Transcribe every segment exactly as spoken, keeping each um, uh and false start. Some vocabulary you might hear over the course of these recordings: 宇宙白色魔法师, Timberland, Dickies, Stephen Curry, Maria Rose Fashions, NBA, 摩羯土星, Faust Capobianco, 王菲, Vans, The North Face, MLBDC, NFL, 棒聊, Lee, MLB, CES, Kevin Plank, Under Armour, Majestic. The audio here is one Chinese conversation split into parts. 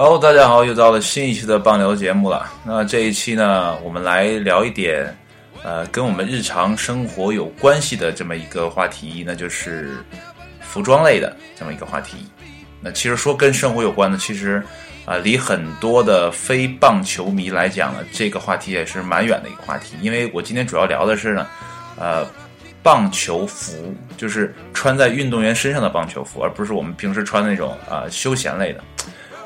Hello， 大家好，又到了新一期的棒聊节目了。那这一期呢，我们来聊一点，呃，跟我们日常生活有关系的这么一个话题，那就是服装类的这么一个话题。那其实说跟生活有关的，其实啊、呃，离很多的非棒球迷来讲呢，这个话题也是蛮远的一个话题。因为我今天主要聊的是呢，呃，棒球服，就是穿在运动员身上的棒球服，而不是我们平时穿的那种啊、呃、休闲类的。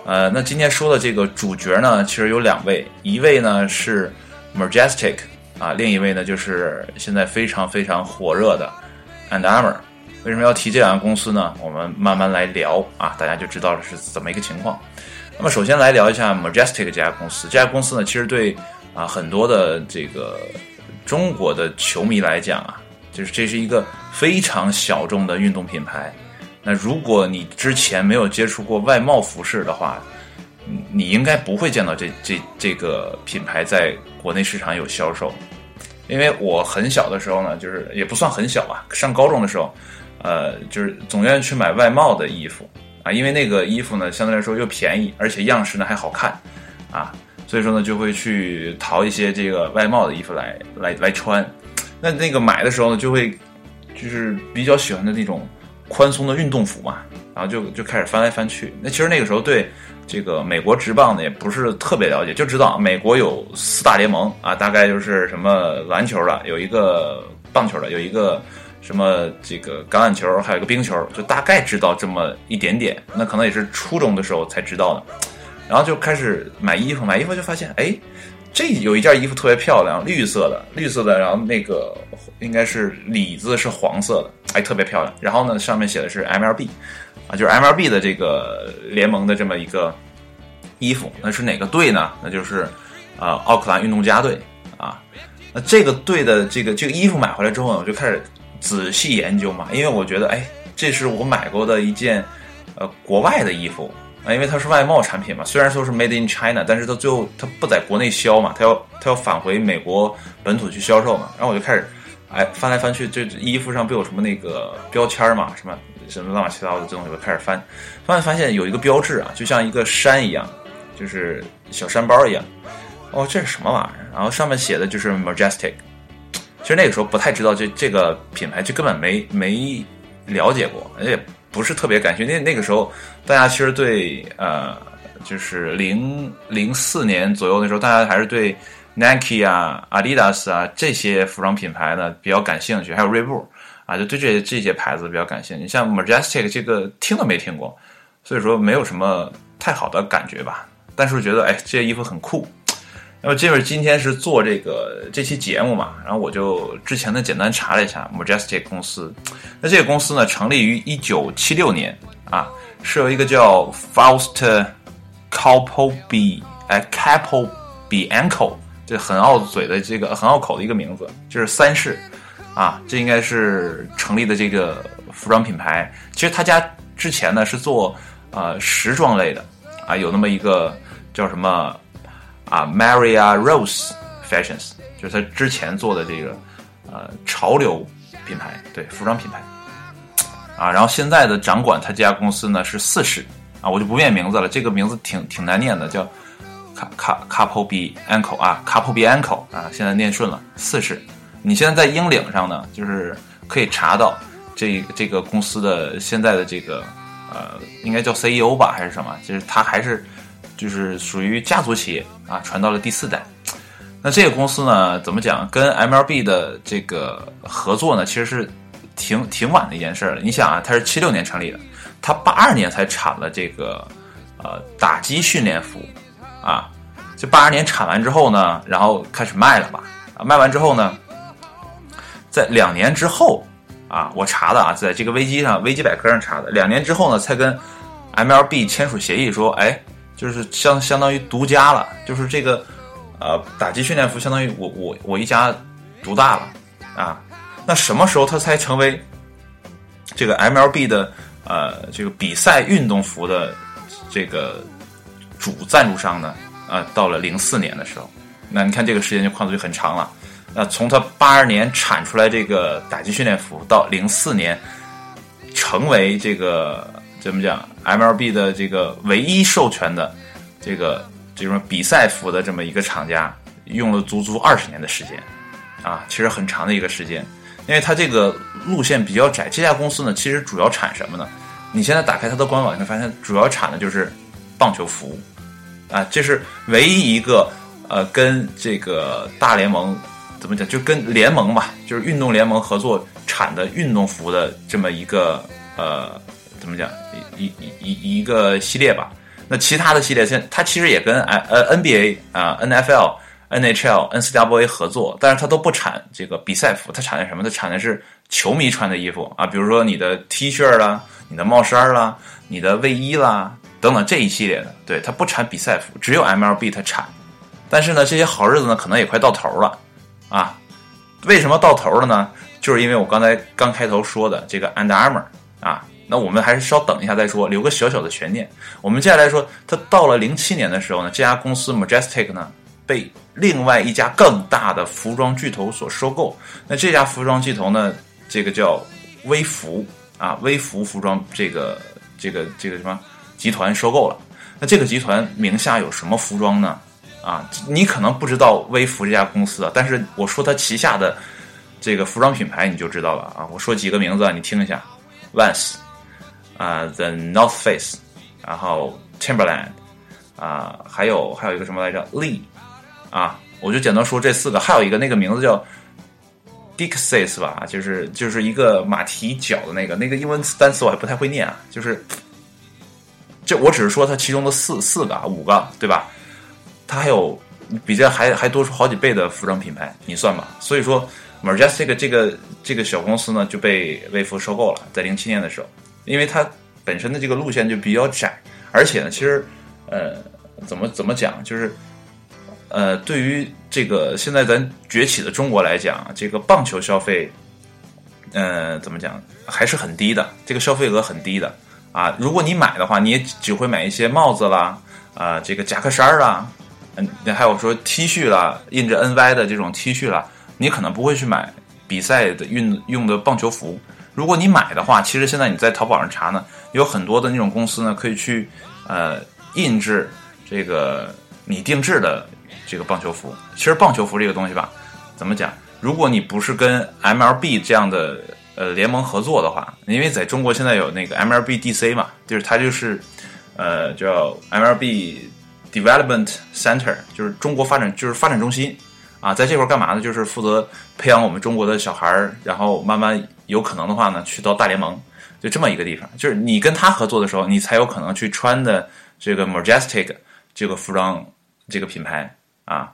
呃，那今天说的这个主角呢，其实有两位，一位呢是 Majestic 啊，另一位呢就是现在非常非常火热的 Under Armour。为什么要提这两个公司呢？我们慢慢来聊啊，大家就知道是怎么一个情况。那么首先来聊一下 Majestic 这家公司。这家公司呢，其实对啊很多的这个中国的球迷来讲啊，就是这是一个非常小众的运动品牌。那如果你之前没有接触过外贸服饰的话，你应该不会见到这这这个品牌在国内市场有销售。因为我很小的时候呢，就是也不算很小啊，上高中的时候，呃，就是总愿意去买外贸的衣服啊，因为那个衣服呢相对来说又便宜，而且样式呢还好看啊，所以说呢就会去淘一些这个外贸的衣服来来来穿。那那个买的时候呢，就会就是比较喜欢的那种宽松的运动服嘛，然后就就开始翻来翻去。那其实那个时候对这个美国职棒呢也不是特别了解，就知道美国有四大联盟啊，大概就是什么篮球的，有一个棒球的，有一个什么这个橄榄球，还有一个冰球，就大概知道这么一点点。那可能也是初中的时候才知道的，然后就开始买衣服，买衣服就发现，哎，这有一件衣服特别漂亮，绿色的，绿色的，然后那个应该是里子是黄色的，哎，特别漂亮。然后呢，上面写的是 M L B， 啊，就是 M L B 的这个联盟的这么一个衣服。那是哪个队呢？那就是呃奥克兰运动家队啊。那这个队的这个这个衣服买回来之后呢，我就开始仔细研究嘛，因为我觉得，哎，这是我买过的一件呃国外的衣服。啊，因为它是外贸产品嘛，虽然说是 made in China， 但是它最后它不在国内销嘛，它要它要返回美国本土去销售嘛。然后我就开始，哎，翻来翻去，这衣服上不有什么那个标签嘛，什么什么乱七八糟的这东西，我开始翻，翻来发现有一个标志啊，就像一个山一样，就是小山包一样。哦，这是什么玩意儿？然后上面写的就是 Majestic。其实那个时候不太知道这这个品牌，就根本没没了解过，而且不是特别感兴趣。那那个时候，大家其实对呃，就是零零四年左右的时候，大家还是对 Nike 啊、Adidas 啊这些服装品牌呢比较感兴趣，还有锐步啊，就对这些这些牌子比较感兴趣。像 Majestic 这个听都没听过，所以说没有什么太好的感觉吧。但是我觉得，哎，这些衣服很酷。那么这边今天是做这个这期节目嘛，然后我就之前呢简单查了一下 Majestic 公司。那这个公司呢成立于一九七六年啊，是由一个叫 Faust Capobianco， 这很拗嘴的这个很拗口的一个名字，就是三世啊，这应该是成立的这个服装品牌。其实他家之前呢是做呃时装类的啊，有那么一个叫什么啊 ，Maria Rose Fashions， 就是他之前做的这个呃潮流品牌，对，服装品牌啊。然后现在的掌管他这家公司呢是四世啊，我就不念名字了，这个名字挺挺难念的，叫卡卡卡普比安口啊，卡普比安口啊，现在念顺了，四世。你现在在英领上呢，就是可以查到这个、这个公司的现在的这个呃，应该叫 C E O 吧，还是什么？就是他还是。就是属于家族企业啊，传到了第四代。那这个公司呢，怎么讲？跟 M L B 的这个合作呢，其实是挺挺晚的一件事了。你想啊，它是七六年成立的，它八二年才产了这个呃打击训练服啊。这八二年产完之后呢，然后开始卖了吧？啊，卖完之后呢，在两年之后啊，我查的啊，在这个维基上，维基百科上查的，两年之后呢，才跟 M L B 签署协议说，哎。就是相相当于独家了，就是这个，呃，打击训练服相当于我我我一家独大了啊。那什么时候它才成为这个 M L B 的呃这个比赛运动服的这个主赞助商呢？啊，到了零四年的时候，那你看这个时间就跨度就很长了。那从它八二年产出来这个打击训练服到零四年成为这个。怎么讲 M L B 的这个唯一授权的这个这种比赛服的这么一个厂家，用了足足二十年的时间啊，其实很长的一个时间，因为它这个路线比较窄。这家公司呢，其实主要产什么呢？你现在打开它的官网，你会发现主要产的就是棒球服务啊，这是唯一一个呃跟这个大联盟怎么讲，就跟联盟吧，就是运动联盟合作产的运动服的这么一个呃怎么讲一一一一个系列吧。那其他的系列，现它其实也跟呃 N B A 啊、呃、N F L。N H L、N C A A 合作，但是它都不产这个比赛服，它产的什么？它产的是球迷穿的衣服啊，比如说你的 T 恤啦、你的帽衫啦、你的卫衣啦等等这一系列的。对，它不产比赛服，只有 M L B 它产。但是呢，这些好日子呢，可能也快到头了啊。为什么到头了呢？就是因为我刚才刚开头说的这个 Under Armour 啊。那我们还是稍等一下再说，留个小小的悬念。我们接下来说，它到了零七年的时候呢，这家公司 Majestic 呢被另外一家更大的服装巨头所收购。那这家服装巨头呢，这个叫微服啊，微服服装这个这个这个什么集团收购了。那这个集团名下有什么服装呢？啊，你可能不知道微服这家公司啊，但是我说它旗下的这个服装品牌你就知道了啊。我说几个名字，你听一下 ：Vans 啊 ，The North Face， 然后 Timberland 啊，还有还有一个什么来着 ？Lee。啊，我就简单说这四个，还有一个那个名字叫 Dickies 吧，就是就是一个马蹄脚的那个那个英文单词我还不太会念啊，就是这我只是说它其中的四四个五个对吧？它还有比这还还多出好几倍的服装品牌，你算吧。所以说 Majestic 这个这个小公司呢就被微服收购了，在零七年的时候，因为它本身的这个路线就比较窄，而且呢，其实呃怎么怎么讲就是。呃，对于这个现在咱崛起的中国来讲，这个棒球消费，呃，怎么讲还是很低的，这个消费额很低的啊。如果你买的话，你也只会买一些帽子啦，啊、呃，这个夹克衫啦，嗯，还有说 T 恤啦，印着 N Y 的这种 T 恤啦，你可能不会去买比赛的运用的棒球服。如果你买的话，其实现在你在淘宝上查呢，有很多的那种公司呢，可以去呃印制这个你定制的。这个棒球服，其实棒球服这个东西吧，怎么讲？如果你不是跟 M L B 这样的呃联盟合作的话，因为在中国现在有那个 M L B D C 嘛，就是它就是呃叫 M L B Development Center， 就是中国发展就是发展中心啊，在这块干嘛呢？就是负责培养我们中国的小孩，然后慢慢有可能的话呢，去到大联盟，就这么一个地方。就是你跟他合作的时候，你才有可能去穿的这个 Majestic 这个服装这个品牌。啊，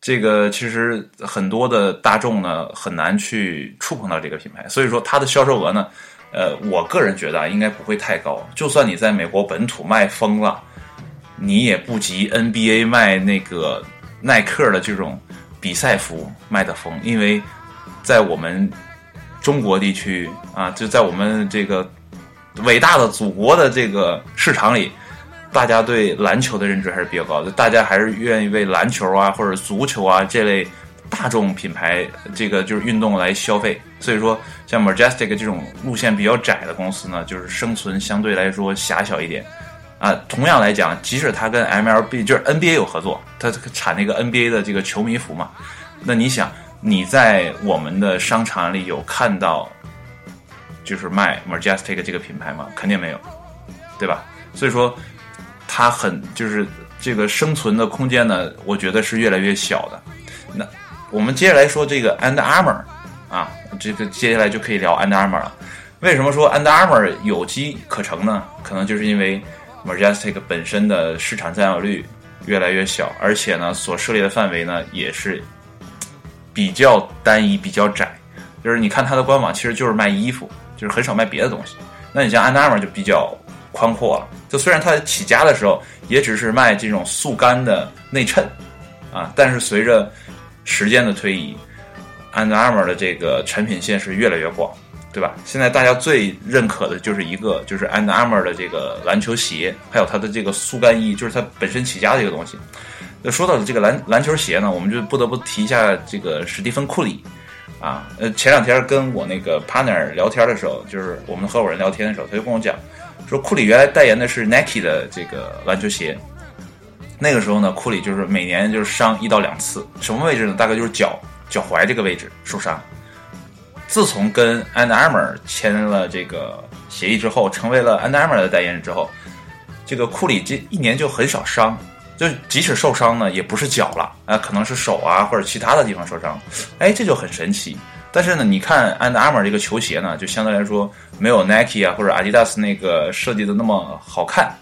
这个其实很多的大众呢很难去触碰到这个品牌，所以说它的销售额呢，呃，我个人觉得啊，应该不会太高。就算你在美国本土卖疯了，你也不及 N B A 卖那个耐克的这种比赛服卖的疯，因为在我们中国地区啊，就在我们这个伟大的祖国的这个市场里。大家对篮球的认知还是比较高的，大家还是愿意为篮球啊或者足球啊这类大众品牌这个就是运动来消费，所以说像 Majestic 这种路线比较窄的公司呢，就是生存相对来说狭小一点啊。同样来讲，即使它跟 M L B 就是 N B A 有合作，它产那个 N B A 的这个球迷服嘛，那你想你在我们的商场里有看到就是卖 Majestic 这个品牌吗？肯定没有，对吧？所以说它很就是这个生存的空间呢，我觉得是越来越小的。那我们接下来说这个 Under Armour 啊，这个接下来就可以聊 Under Armour 了。为什么说 Under Armour 有机可乘呢？可能就是因为 Majestic 本身的市场占有率越来越小，而且呢，所涉猎的范围呢也是比较单一、比较窄。就是你看它的官网，其实就是卖衣服，就是很少卖别的东西。那你像 Under Armour 就比较。宽阔了，就虽然它起家的时候也只是卖这种速干的内衬啊，但是随着时间的推移 ，Under Armour 的这个产品线是越来越广，对吧？现在大家最认可的就是一个，就是 Under Armour 的这个篮球鞋，还有它的这个速干衣，就是它本身起家的一个东西。那说到这个篮篮球鞋呢，我们就不得不提一下这个史蒂芬·库里啊。呃，前两天跟我那个 partner 聊天的时候，就是我们合伙人聊天的时候，他就跟我讲。说库里原来代言的是 Nike 的这个篮球鞋，那个时候呢，库里就是每年就是伤一到两次，什么位置呢？大概就是脚脚踝这个位置受伤。自从跟 Under Armour 签了这个协议之后，成为了 Under Armour 的代言人之后，这个库里这一年就很少伤，就即使受伤呢，也不是脚了，啊，可能是手啊或者其他的地方受伤，哎，这就很神奇。但是呢，你看 Under Armour 这个球鞋呢，就相对来说没有 Nike 啊或者 Adidas 那个设计的那么好看，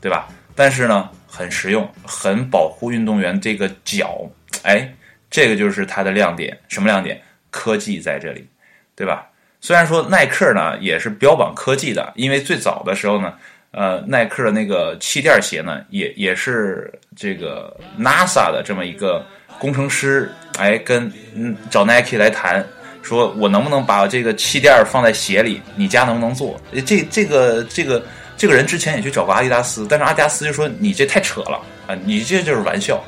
对吧？但是呢，很实用，很保护运动员这个脚，哎，这个就是它的亮点。什么亮点？科技在这里，对吧？虽然说耐克呢也是标榜科技的，因为最早的时候呢，呃，耐克的那个气垫鞋呢，也也是这个 NASA 的这么一个工程师，哎，跟嗯找 Nike 来谈，说我能不能把这个气垫放在鞋里，你家能不能做？这这个这个这个人之前也去找过阿迪达斯，但是阿迪达斯就说你这太扯了啊、呃，你这就是玩笑，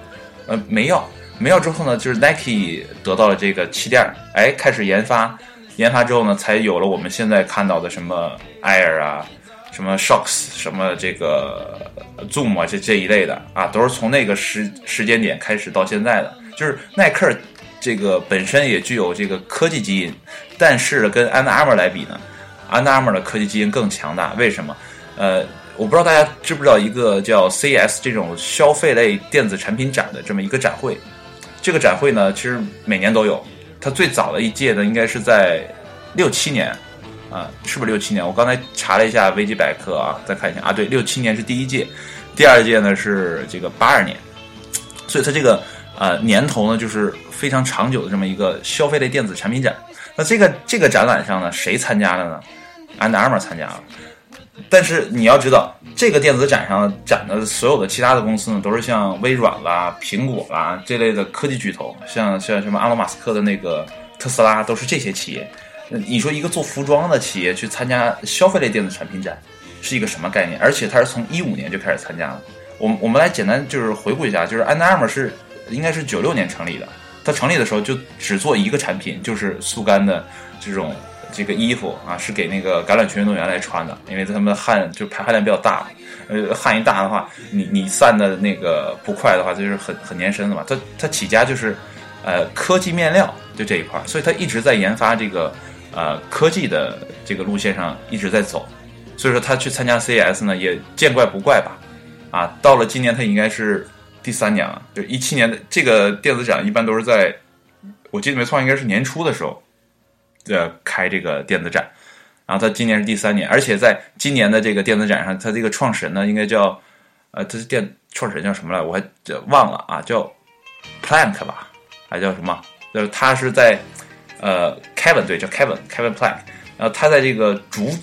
呃，没要没要之后呢，就是 Nike 得到了这个气垫，哎，开始研发。研发之后呢，才有了我们现在看到的什么 Air 啊，什么 Shocks， 什么这个 Zoom 啊，这这一类的啊，都是从那个时时间点开始到现在的。就是耐克这个本身也具有这个科技基因，但是跟 Under Armour 来比呢 ，Under Armour 的科技基因更强大。为什么？呃，我不知道大家知不知道一个叫 C E S 这种消费类电子产品展的这么一个展会。这个展会呢，其实每年都有。它最早的一届呢，应该是在六七年，啊，是不是六七年？我刚才查了一下维基百科啊，再看一下啊，对，六七年是第一届，第二届呢是这个八二年，所以它这个呃年头呢就是非常长久的这么一个消费类电子产品展。那这个这个展览上呢，谁参加了呢 ？Under Armour 参加了。但是你要知道，这个电子展上展的所有的其他的公司呢，都是像微软啦、苹果啦这类的科技巨头，像像什么阿隆马斯克的那个特斯拉，都是这些企业。你说一个做服装的企业去参加消费类电子产品展，是一个什么概念？而且它是从一五年就开始参加了。我们我们来简单就是回顾一下，就是 Under Armour 是应该是九六年成立的，它成立的时候就只做一个产品，就是速干的这种。这个衣服啊，是给那个橄榄球运动员来穿的，因为他们的汗就排汗量比较大，呃，汗一大的话，你你散的那个不快的话，就是很很粘身的嘛。它它起家就是，呃，科技面料就这一块，所以它一直在研发这个呃科技的这个路线上一直在走，所以说他去参加 C E S 呢也见怪不怪吧，啊，到了今年他应该是第三年了，就一七年的这个电子展一般都是在，我记得没错应该是年初的时候。呃，开这个电子展，然后他今年是第三年，而且在今年的这个电子展上，他这个创始人呢，应该叫呃，他是电创始人叫什么来，我还忘了啊，叫 Plank 吧，还叫什么？就是他是在呃 Kevin 对，叫 Kevin Kevin Plank， 然后他在这个主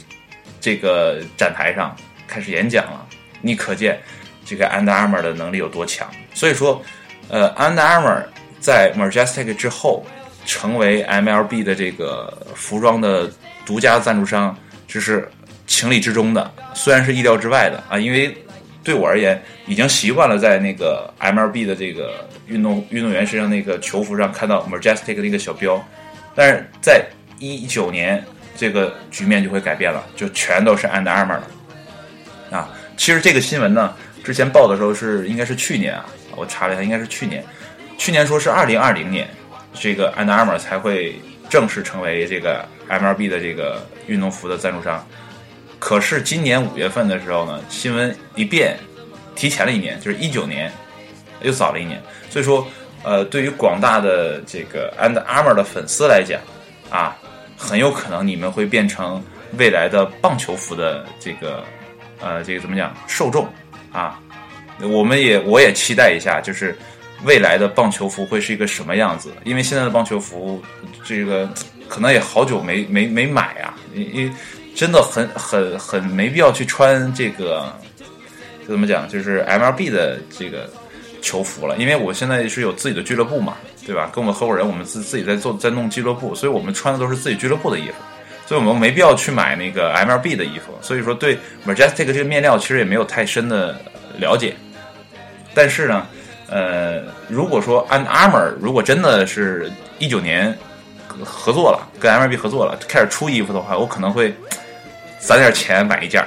这个展台上开始演讲了，你可见这个 Under Armour 的能力有多强。所以说，呃 ，Under Armour 在 Majestic 之后。成为 M L B 的这个服装的独家赞助商，这是情理之中的，虽然是意料之外的啊，因为对我而言已经习惯了在那个 M L B 的这个运动运动员身上那个球服上看到 Majestic 的那个小标，但是在一九年这个局面就会改变了，就全都是 Under Armour 了啊。其实这个新闻呢，之前报的时候是应该是去年啊，我查了一下，应该是去年，去年说是二零二零年。这个 Under Armour 才会正式成为这个 M L B 的这个运动服的赞助商。可是今年五月份的时候呢，新闻一变，提前了一年，就是一九年，又早了一年。所以说，呃，对于广大的这个 Under Armour 的粉丝来讲，啊，很有可能你们会变成未来的棒球服的这个，呃，这个怎么讲受众啊？我们也我也期待一下，就是。未来的棒球服会是一个什么样子？因为现在的棒球服，这个可能也好久没没没买啊，因为真的很很很没必要去穿这个，怎么讲，就是 M L B 的这个球服了。因为我现在是有自己的俱乐部嘛，对吧？跟我们合伙人，我们自自己在做在弄俱乐部，所以我们穿的都是自己俱乐部的衣服，所以我们没必要去买那个 M L B 的衣服。所以说，对 Majestic 这个面料其实也没有太深的了解，但是呢。呃，如果说 Under Armour 如果真的是一九年合作了，跟 M L B 合作了，开始出衣服的话，我可能会攒点钱买一件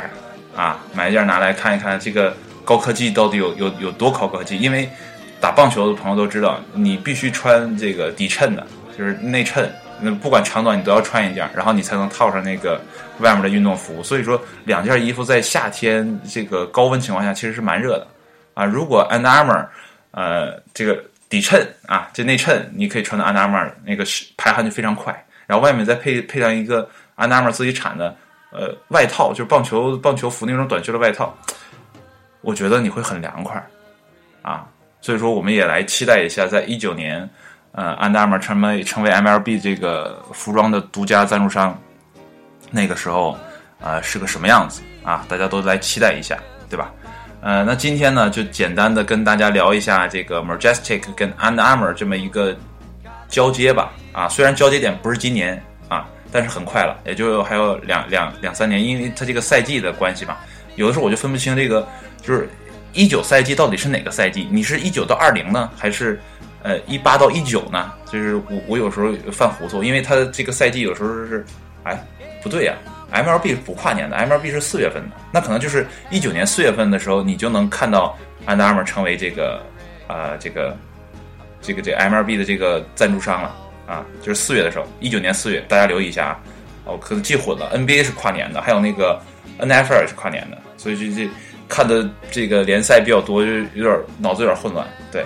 啊，买一件拿来看一看这个高科技到底有有有多高科技？因为打棒球的朋友都知道，你必须穿这个底衬的，就是内衬，那不管长短你都要穿一件，然后你才能套上那个外面的运动服。所以说，两件衣服在夏天这个高温情况下其实是蛮热的啊。如果 Under Armour 呃这个底衬啊，这内衬你可以穿到 Under Armour 那个排汗就非常快，然后外面再配配上一个 Under Armour 自己产的呃外套，就是棒球棒球服那种短袖的外套。我觉得你会很凉快啊，所以说我们也来期待一下，在一九年呃 Under Armour 成为成为 M L B 这个服装的独家赞助商，那个时候呃是个什么样子啊，大家都来期待一下，对吧？呃那今天呢就简单的跟大家聊一下这个 Majestic 跟 Under Armour 这么一个交接吧啊，虽然交接点不是今年啊，但是很快了，也就还有两两两三年，因为它这个赛季的关系吧，有的时候我就分不清这个就是一九赛季到底是哪个赛季，你是一九到二十呢，还是呃一八到一九呢？就是我我有时候犯糊涂，因为他这个赛季有时候是哎不对啊， M L B 不跨年的， M L B 是四月份的，那可能就是一九年四月份的时候你就能看到 Under Armour 成为这个呃这个这个这个 M L B 的这个赞助商了啊，就是四月的时候，一九年四月，大家留意一下啊，我、哦、可能记混了， N B A 是跨年的，还有那个 N F L 是跨年的，所以就这看的这个联赛比较多，就有点脑子有点混乱。对，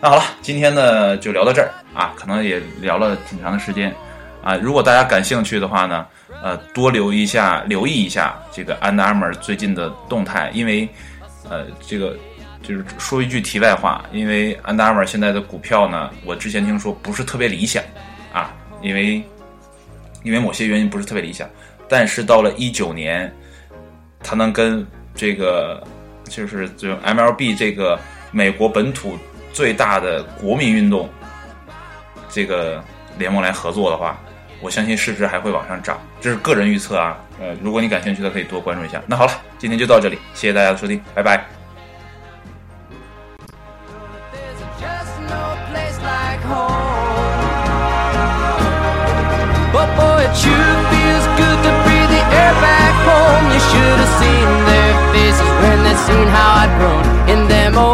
那好了，今天呢就聊到这儿啊，可能也聊了挺长的时间啊。如果大家感兴趣的话呢，呃，多留意一下，留意一下这个 Under Armour 最近的动态，因为呃，这个就是说一句题外话，因为 Under Armour 现在的股票呢，我之前听说不是特别理想啊，因为因为某些原因不是特别理想，但是到了一九年，它能跟这个就是就 M L B 这个美国本土最大的国民运动这个联盟来合作的话，我相信市值还会往上涨，这是个人预测啊。呃，如果你感兴趣的可以多关注一下。那好了，今天就到这里，谢谢大家的收听，拜拜。When they've seen how I'd grown in them old